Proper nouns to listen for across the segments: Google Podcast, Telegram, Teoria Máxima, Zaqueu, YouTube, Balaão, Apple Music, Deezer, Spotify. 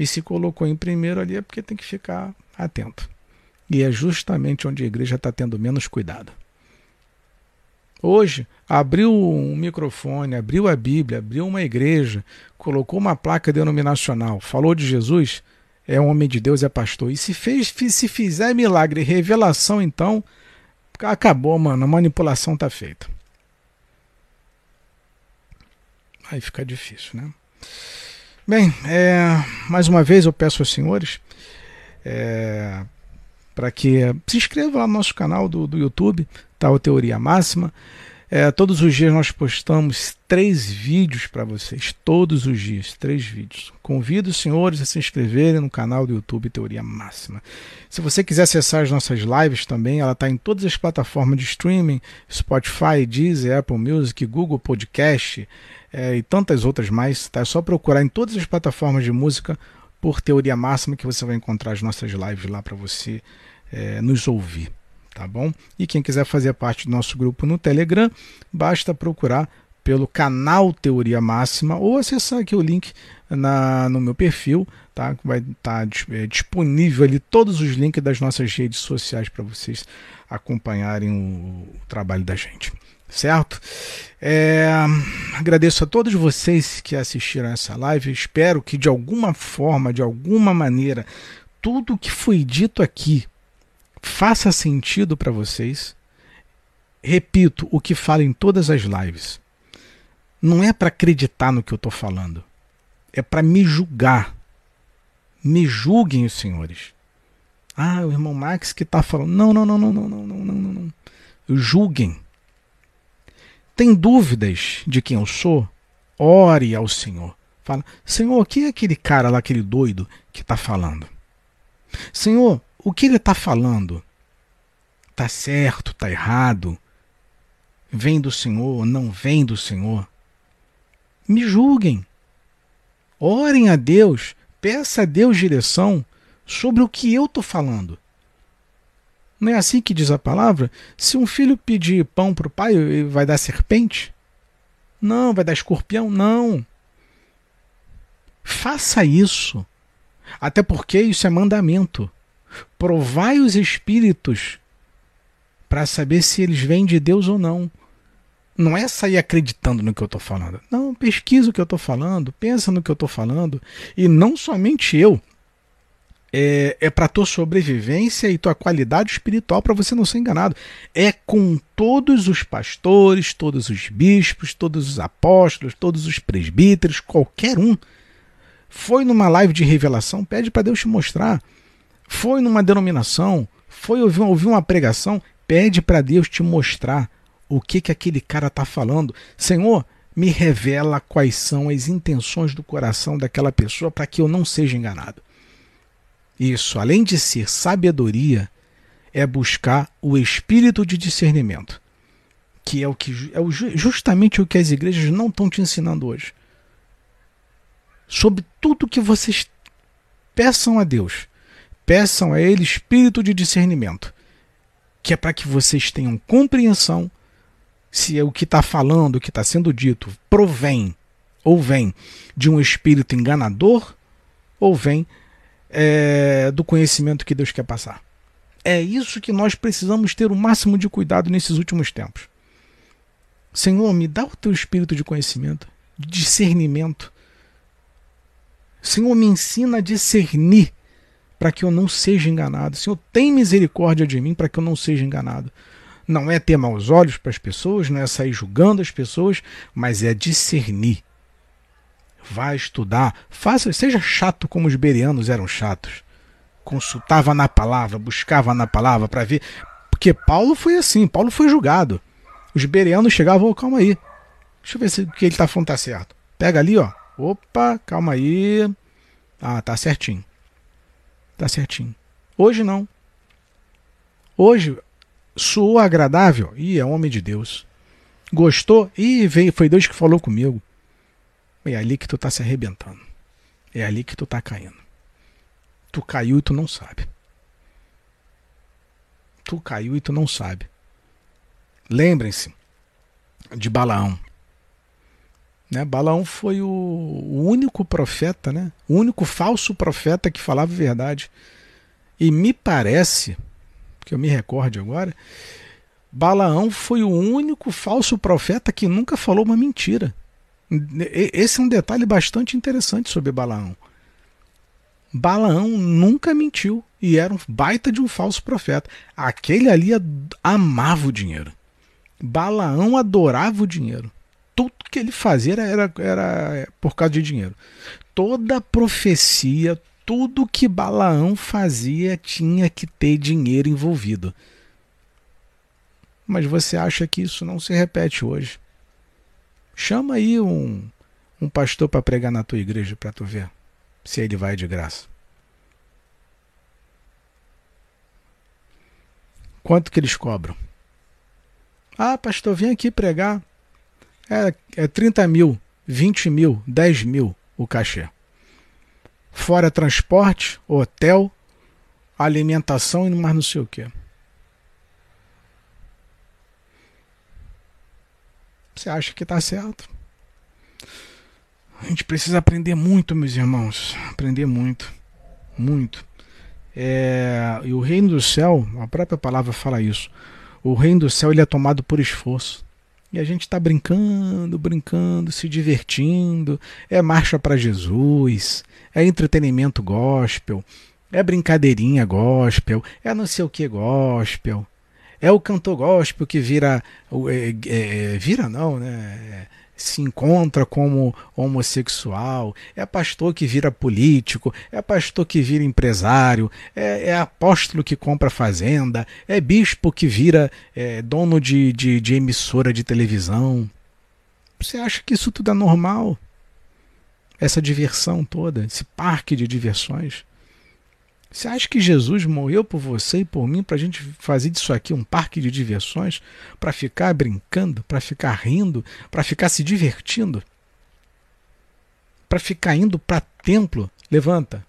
E se colocou em primeiro ali é porque tem que ficar atento. E é justamente onde a igreja está tendo menos cuidado. Hoje, abriu um microfone, abriu a Bíblia, abriu uma igreja, colocou uma placa denominacional, falou de Jesus, é um homem de Deus, é pastor. E se fizer milagre, revelação, então, acabou, mano, a manipulação está feita. Aí fica difícil, né? Bem, mais uma vez eu peço aos senhores para que se inscreva lá no nosso canal do YouTube, tá? O Teoria Máxima. Todos os dias nós postamos 3 vídeos para vocês, todos os dias, 3 vídeos. Convido os senhores a se inscreverem no canal do YouTube Teoria Máxima. Se você quiser acessar as nossas lives também, ela está em todas as plataformas de streaming, Spotify, Deezer, Apple Music, Google Podcast e tantas outras mais. Tá? É só procurar em todas as plataformas de música por Teoria Máxima que você vai encontrar as nossas lives lá para você nos ouvir, tá bom? E quem quiser fazer parte do nosso grupo no Telegram, basta procurar pelo canal Teoria Máxima ou acessar aqui o link no meu perfil, tá? Vai estar disponível ali todos os links das nossas redes sociais para vocês acompanharem o trabalho da gente, certo? Agradeço a todos vocês que assistiram essa live, espero que de alguma forma, de alguma maneira, tudo que foi dito aqui faça sentido para vocês. Repito o que falo em todas as lives. Não é para acreditar no que eu estou falando, é para me julgar. Me julguem os senhores. Ah, o irmão Max que está falando. Não. Julguem. Tem dúvidas de quem eu sou? Ore ao Senhor. Fala, Senhor, quem é aquele cara lá, aquele doido que está falando? Senhor, o que ele está falando? Está certo, está errado? Vem do Senhor, não vem do Senhor? Me julguem. Orem a Deus, peça a Deus direção sobre o que eu estou falando. Não é assim que diz a palavra? Se um filho pedir pão para o pai, ele vai dar serpente? Não, vai dar escorpião? Não. Faça isso. Até porque isso é mandamento. Provai os espíritos para saber se eles vêm de Deus ou não. Não é sair acreditando no que eu estou falando. Não, pesquisa o que eu estou falando, pensa no que eu estou falando. E não somente eu. É para a tua sobrevivência e tua qualidade espiritual, para você não ser enganado. É com todos os pastores, todos os bispos, todos os apóstolos, todos os presbíteros, qualquer um. Foi numa live de revelação, pede para Deus te mostrar. Foi numa denominação, foi ouvir uma pregação, pede para Deus te mostrar o que aquele cara está falando. Senhor, me revela quais são as intenções do coração daquela pessoa para que eu não seja enganado. Isso, além de ser sabedoria, é buscar o espírito de discernimento, que é o que é justamente o que as igrejas não estão te ensinando hoje. Sobre tudo que vocês peçam a Deus, peçam a Ele espírito de discernimento, que é para que vocês tenham compreensão se é o que está falando, o que está sendo dito, provém ou vem de um espírito enganador ou vem do conhecimento que Deus quer passar. É isso que nós precisamos ter o máximo de cuidado nesses últimos tempos. Senhor, me dá o teu espírito de conhecimento, de discernimento. Senhor, me ensina a discernir para que eu não seja enganado. Senhor, tem misericórdia de mim para que eu não seja enganado. Não é ter maus olhos para as pessoas, não é sair julgando as pessoas, mas é discernir. Vai estudar, seja chato como os bereanos eram chatos. Consultava na palavra, buscava na palavra para ver. Porque Paulo foi assim, Paulo foi julgado. Os bereanos chegavam, calma aí, deixa eu ver se o que ele está falando está certo. Pega ali, ó, opa, calma aí. Ah, tá certinho. Tá certinho. Hoje não. Hoje soou agradável, ih, é homem de Deus. Gostou? Ih, veio, foi Deus que falou comigo. É ali que tu tá se arrebentando. É ali que tu tá caindo. Tu caiu e tu não sabe. Tu caiu e tu não sabe. Lembrem-se de Balaão. Né? Balaão foi o único profeta, né? O único falso profeta que falava a verdade. E me parece, que eu me recorde agora, Balaão foi o único falso profeta que nunca falou uma mentira. Esse é um detalhe bastante interessante sobre Balaão. Balaão nunca mentiu e era um baita de um falso profeta. Aquele ali amava o dinheiro. Balaão adorava o dinheiro. Tudo que ele fazia era por causa de dinheiro. Toda profecia, tudo que Balaão fazia tinha que ter dinheiro envolvido. Mas você acha que isso não se repete hoje? Chama aí um pastor para pregar na tua igreja para tu ver se ele vai de graça. Quanto que eles cobram? Ah, pastor, vem aqui pregar. É 30 mil, 20 mil, 10 mil o cachê. Fora transporte, hotel, alimentação e mais não sei o quê. Você acha que está certo? A gente precisa aprender muito, meus irmãos. Aprender muito. Muito. E o reino do céu, a própria palavra fala isso. O reino do céu ele é tomado por esforço. E a gente está brincando, se divertindo. É marcha para Jesus. É entretenimento gospel. É brincadeirinha gospel. É não sei o que gospel. É o cantor gospel que se encontra como homossexual, é pastor que vira político, é pastor que vira empresário, é apóstolo que compra fazenda, é bispo que vira dono de emissora de televisão. Você acha que isso tudo é normal? Essa diversão toda, esse parque de diversões? Você acha que Jesus morreu por você e por mim para a gente fazer disso aqui um parque de diversões? Para ficar brincando, para ficar rindo, para ficar se divertindo? Para ficar indo para templo? Levanta.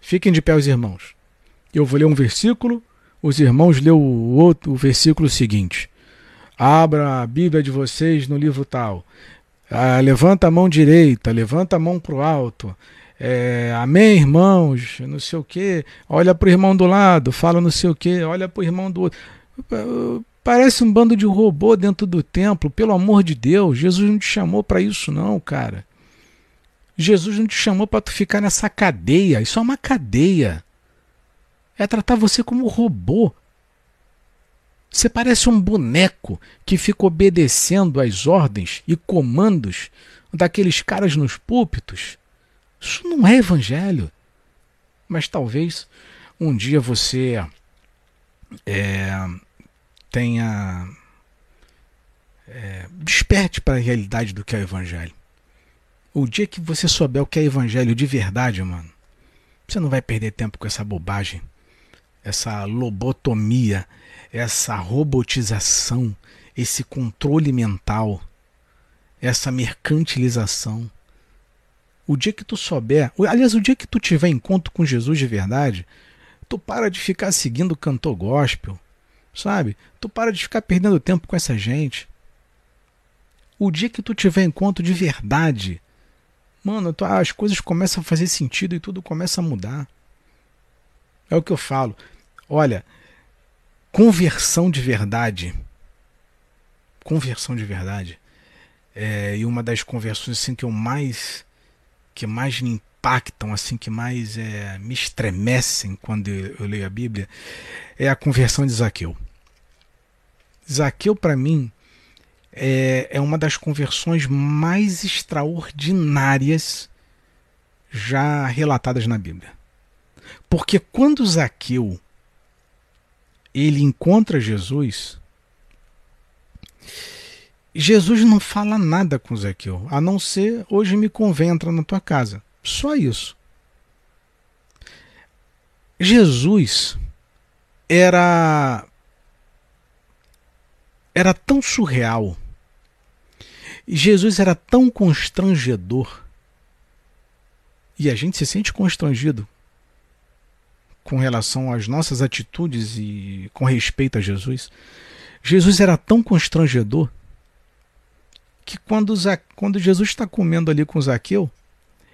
Fiquem de pé os irmãos. Eu vou ler um versículo, os irmãos lêem o outro, o versículo seguinte. Abra a Bíblia de vocês no livro tal. Levanta a mão direita, levanta a mão para o alto. Amém, irmãos, não sei o que, olha para o irmão do lado, fala não sei o que, olha para o irmão do outro. Parece um bando de robô dentro do templo, pelo amor de Deus. Jesus não te chamou para isso não, cara. Jesus não te chamou para tu ficar nessa cadeia. Isso é uma cadeia, é tratar você como robô. Você parece um boneco que fica obedecendo às ordens e comandos daqueles caras nos púlpitos. Isso não é evangelho. Mas talvez um dia você desperte para a realidade do que é o evangelho. O dia que você souber o que é evangelho de verdade, mano, você não vai perder tempo com essa bobagem, essa lobotomia, essa robotização, esse controle mental, essa mercantilização. O dia que tu souber, aliás, o dia que tu tiver encontro com Jesus de verdade, tu para de ficar seguindo o cantor gospel, sabe? Tu para de ficar perdendo tempo com essa gente. O dia que tu tiver encontro de verdade, mano, as coisas começam a fazer sentido e tudo começa a mudar. É o que eu falo. Olha, conversão de verdade. Conversão de verdade. E uma das conversões assim, que mais me impactam, assim, que mais me estremecem quando eu leio a Bíblia, é a conversão de Zaqueu. Zaqueu, para mim, é uma das conversões mais extraordinárias já relatadas na Bíblia. Porque quando Zaqueu ele encontra Jesus, Jesus não fala nada com Zaqueu, a não ser hoje me convém entrar na tua casa. Só isso. Jesus era tão surreal, Jesus era tão constrangedor, e a gente se sente constrangido com relação às nossas atitudes e com respeito a Jesus. Jesus era tão constrangedor que quando Jesus está comendo ali com Zaqueu,